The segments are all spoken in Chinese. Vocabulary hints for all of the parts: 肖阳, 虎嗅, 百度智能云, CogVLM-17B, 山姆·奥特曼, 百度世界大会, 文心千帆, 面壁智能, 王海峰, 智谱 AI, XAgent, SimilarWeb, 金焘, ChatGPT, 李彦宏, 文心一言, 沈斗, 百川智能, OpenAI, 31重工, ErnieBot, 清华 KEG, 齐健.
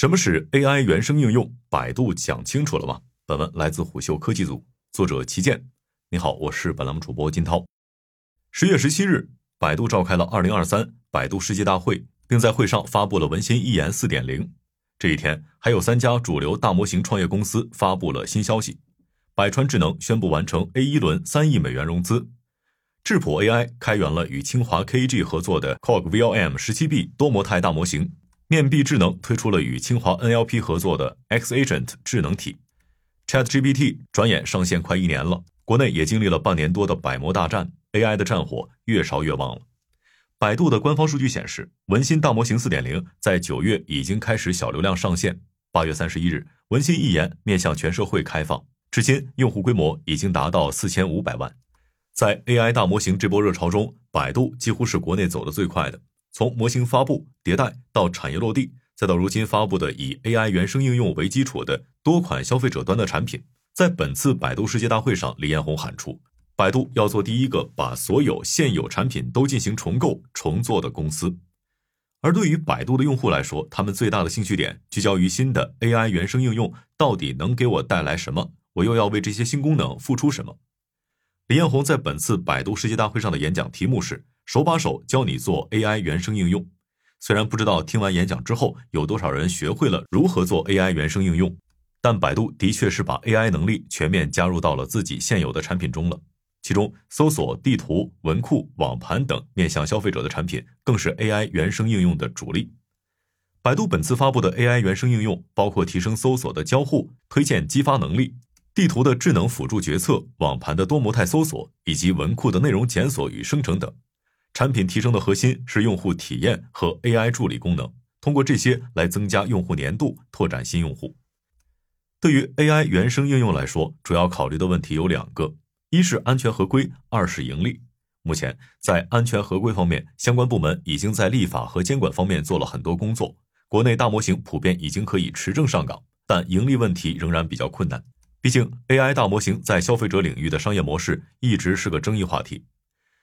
什么是 AI 原生应用？百度讲清楚了吗？本文来自虎嗅科技组，作者齐健。你好，我是本栏目主播金涛。10月17日，百度召开了2023百度世界大会，并在会上发布了文心一言 4.0。这一天，还有3家主流大模型创业公司发布了新消息。百川智能宣布完成 A1 轮3亿美元融资。智谱 AI 开源了与清华 KEG 合作的 CogVLM-17B 多模态大模型。面壁智能推出了与清华 NLP 合作的 XAgent 智能体。ChatGPT 转眼上线快1年了，国内也经历了半年多的百模大战， AI 的战火越烧越旺了。百度的官方数据显示，文心大模型 4.0 在9月已经开始小流量上线。8月31日，文心一言面向全社会开放，至今用户规模已经达到4500万。在 AI 大模型这波热潮中，百度几乎是国内走得最快的。从模型发布、迭代到产业落地，再到如今发布的以 AI 原生应用为基础的多款消费者端的产品，在本次百度世界大会上，李彦宏喊出，百度要做第一个把所有现有产品都进行重构、重做的公司。而对于百度的用户来说，他们最大的兴趣点聚焦于新的 AI 原生应用到底能给我带来什么，我又要为这些新功能付出什么。李彦宏在本次百度世界大会上的演讲题目是手把手教你做 AI 原生应用。虽然不知道听完演讲之后有多少人学会了如何做 AI 原生应用，但百度的确是把 AI 能力全面加入到了自己现有的产品中了。其中搜索、地图、文库、网盘等面向消费者的产品更是 AI 原生应用的主力。百度本次发布的 AI 原生应用包括提升搜索的交互、推荐激发能力、地图的智能辅助决策、网盘的多模态搜索以及文库的内容检索与生成等。产品提升的核心是用户体验和 AI 助理功能，通过这些来增加用户粘度，拓展新用户。对于 AI 原生应用来说，主要考虑的问题有2个，一是安全合规，二是盈利。目前在安全合规方面，相关部门已经在立法和监管方面做了很多工作，国内大模型普遍已经可以持证上岗，但盈利问题仍然比较困难。毕竟 AI 大模型在消费者领域的商业模式一直是个争议话题。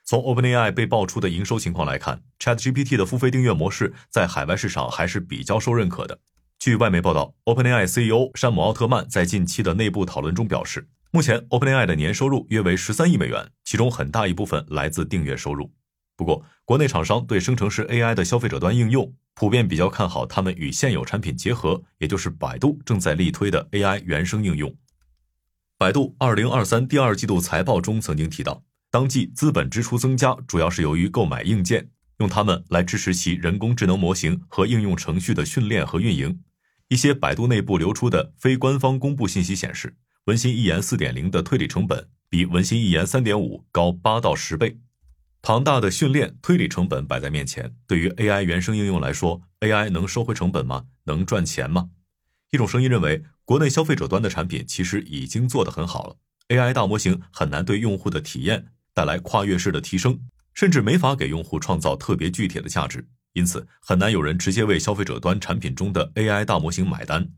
从 OpenAI 被爆出的营收情况来看， ChatGPT 的付费订阅模式在海外市场还是比较受认可的。据外媒报道， OpenAI CEO 山姆·奥特曼在近期的内部讨论中表示，目前 OpenAI 的年收入约为13亿美元，其中很大一部分来自订阅收入。不过，国内厂商对生成式 AI 的消费者端应用普遍比较看好他们与现有产品结合，也就是百度正在力推的 AI 原生应用。百度2023第2季度财报中曾经提到，当季资本支出增加主要是由于购买硬件，用它们来支持其人工智能模型和应用程序的训练和运营。一些百度内部流出的非官方公布信息显示，文心一言 4.0 的推理成本比文心一言 3.5 高8到10倍。庞大的训练推理成本摆在面前，对于 AI 原生应用来说， AI 能收回成本吗？能赚钱吗？一种声音认为，国内消费者端的产品其实已经做得很好了， AI 大模型很难对用户的体验带来跨越式的提升，甚至没法给用户创造特别具体的价值，因此很难有人直接为消费者端产品中的 AI 大模型买单。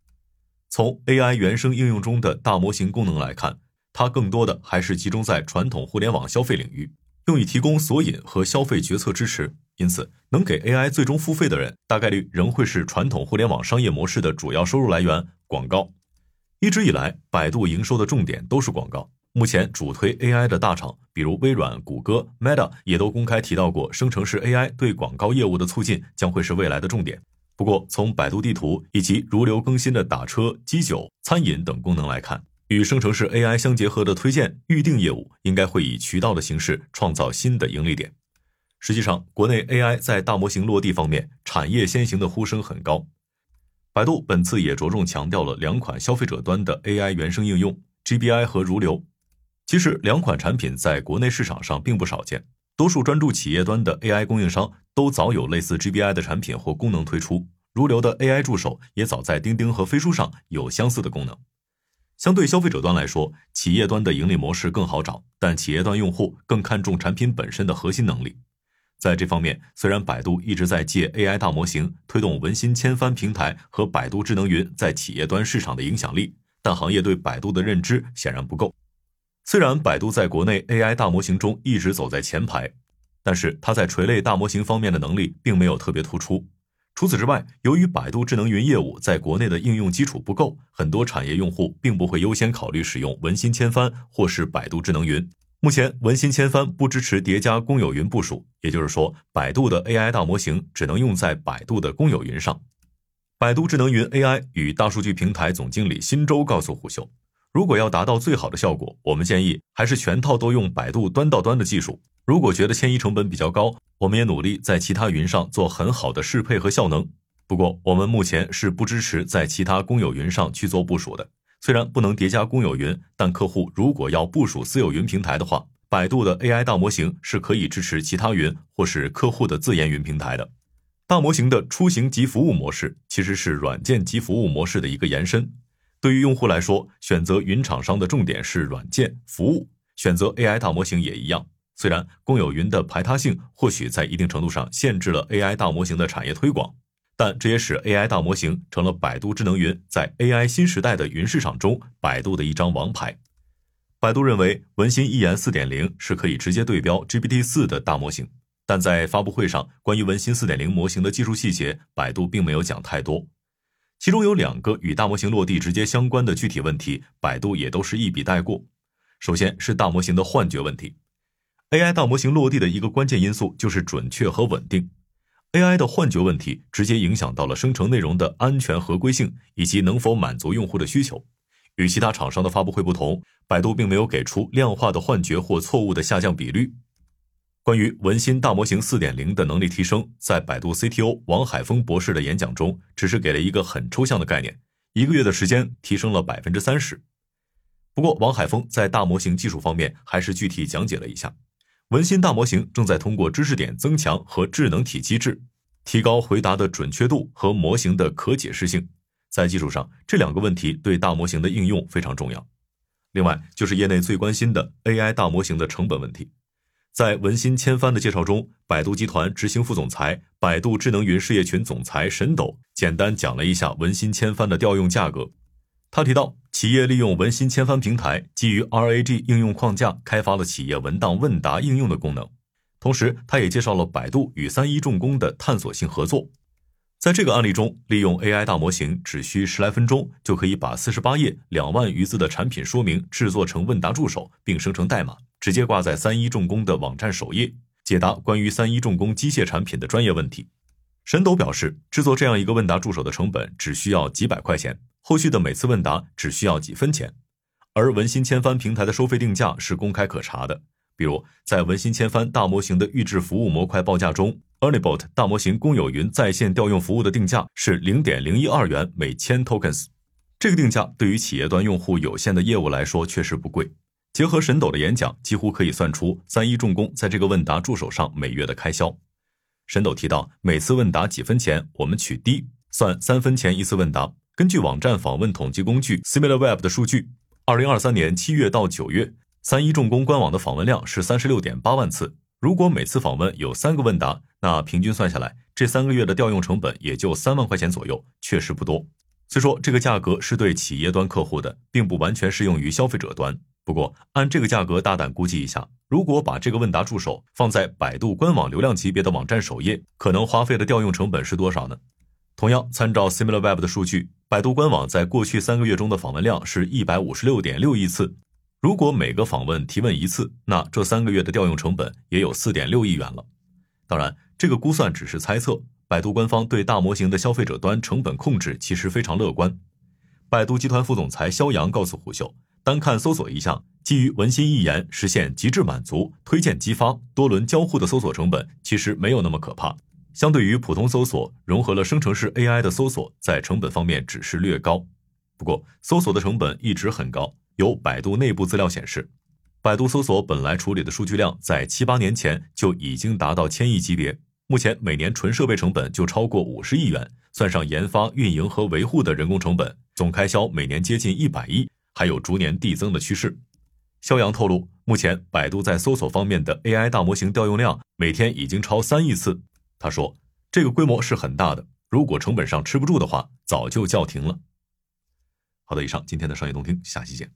从 AI 原生应用中的大模型功能来看，它更多的还是集中在传统互联网消费领域，用以提供索引和消费决策支持，因此能给 AI 最终付费的人大概率仍会是传统互联网商业模式的主要收入来源——广告。一直以来，百度营收的重点都是广告。目前主推 AI 的大厂，比如微软、谷歌、Meta 也都公开提到过，生成式 AI 对广告业务的促进将会是未来的重点。不过，从百度地图以及如流更新的打车、鸡酒、餐饮等功能来看，与生成式 AI 相结合的推荐、预定业务应该会以渠道的形式创造新的盈利点。实际上，国内 AI 在大模型落地方面，产业先行的呼声很高。百度本次也着重强调了2款消费者端的 AI 原生应用 GBI 和如流。其实2款产品在国内市场上并不少见，多数专注企业端的 AI 供应商都早有类似 GBI 的产品或功能推出，如流的 AI 助手也早在钉钉和飞书上有相似的功能。相对消费者端来说，企业端的盈利模式更好找，但企业端用户更看重产品本身的核心能力。在这方面，虽然百度一直在借 AI 大模型推动文心千帆平台和百度智能云在企业端市场的影响力，但行业对百度的认知显然不够。虽然百度在国内 AI 大模型中一直走在前排，但是它在垂类大模型方面的能力并没有特别突出。除此之外，由于百度智能云业务在国内的应用基础不够，很多产业用户并不会优先考虑使用文心千帆或是百度智能云。目前文心千帆不支持叠加公有云部署，也就是说百度的 AI 大模型只能用在百度的公有云上。百度智能云 AI 与大数据平台总经理辛周告诉虎嗅，如果要达到最好的效果，我们建议还是全套都用百度端到端的技术。如果觉得迁移成本比较高，我们也努力在其他云上做很好的适配和效能。不过我们目前是不支持在其他公有云上去做部署的。虽然不能叠加公有云，但客户如果要部署私有云平台的话，百度的 AI 大模型是可以支持其他云或是客户的自研云平台的。大模型的出行及服务模式其实是软件及服务模式的一个延伸。对于用户来说，选择云厂商的重点是软件、服务，选择 AI 大模型也一样。虽然公有云的排他性或许在一定程度上限制了 AI 大模型的产业推广，但这也使 AI 大模型成了百度智能云在 AI 新时代的云市场中百度的一张王牌。百度认为文心一言 4.0 是可以直接对标 GPT-4 的大模型，但在发布会上关于文心 4.0 模型的技术细节，百度并没有讲太多。其中有两个与大模型落地直接相关的具体问题，百度也都是一笔带过。首先是大模型的幻觉问题。 AI 大模型落地的一个关键因素就是准确和稳定。AI 的幻觉问题直接影响到了生成内容的安全合规性以及能否满足用户的需求。与其他厂商的发布会不同，百度并没有给出量化的幻觉或错误的下降比率。关于文心大模型 4.0 的能力提升，在百度 CTO 王海峰博士的演讲中只是给了一个很抽象的概念，一个月的时间提升了 30%。 不过王海峰在大模型技术方面还是具体讲解了一下，文心大模型正在通过知识点增强和智能体机制提高回答的准确度和模型的可解释性。在技术上，这两个问题对大模型的应用非常重要。另外就是业内最关心的 AI 大模型的成本问题。在文心千帆的介绍中，百度集团执行副总裁、百度智能云事业群总裁沈斗简单讲了一下文心千帆的调用价格。他提到，企业利用文心千帆平台，基于 XAgent 应用框架开发了企业文档问答应用的功能。同时他也介绍了百度与31重工的探索性合作。在这个案例中，利用 AI 大模型只需10来分钟就可以把48页2万余字的产品说明制作成问答助手，并生成代码，直接挂在31重工的网站首页，解答关于31重工机械产品的专业问题。沈斗表示，制作这样一个问答助手的成本只需要几百块钱，后续的每次问答只需要几分钱。而文心千帆平台的收费定价是公开可查的，比如在文心千帆大模型的预置服务模块报价中， ErnieBot 大模型公有云在线调用服务的定价是 0.012 元每1000 tokens。 这个定价对于企业端用户有限的业务来说确实不贵。结合沈斗的演讲，几乎可以算出31重工在这个问答助手上每月的开销。沈斗提到，每次问答几分钱，我们取低，算3分钱一次问答。根据网站访问统计工具 SimilarWeb 的数据 ，2023 年7月到9月，31重工官网的访问量是 36.8 万次。如果每次访问有3个问答，那平均算下来，这3个月的调用成本也就3万块钱左右，确实不多。虽说这个价格是对企业端客户的，并不完全适用于消费者端。不过按这个价格大胆估计一下，如果把这个问答助手放在百度官网流量级别的网站首页，可能花费的调用成本是多少呢？同样参照 SimilarWeb 的数据，百度官网在过去3个月中的访问量是 156.6 亿次。如果每个访问提问一次，那这3个月的调用成本也有 4.6 亿元了。当然这个估算只是猜测，百度官方对大模型的消费者端成本控制其实非常乐观。百度集团副总裁肖阳告诉虎嗅，单看搜索一项，基于文心一言实现极致满足、推荐激发、多轮交互的搜索成本其实没有那么可怕。相对于普通搜索，融合了生成式 AI 的搜索在成本方面只是略高。不过搜索的成本一直很高，由百度内部资料显示，百度搜索本来处理的数据量在7-8年前就已经达到1000亿级别，目前每年纯设备成本就超过50亿元，算上研发、运营和维护的人工成本，总开销每年接近100亿，还有逐年递增的趋势。肖阳透露，目前百度在搜索方面的 AI 大模型调用量每天已经超3亿次。他说，这个规模是很大的，如果成本上吃不住的话，早就叫停了。好的，以上今天的商业动听，下期见。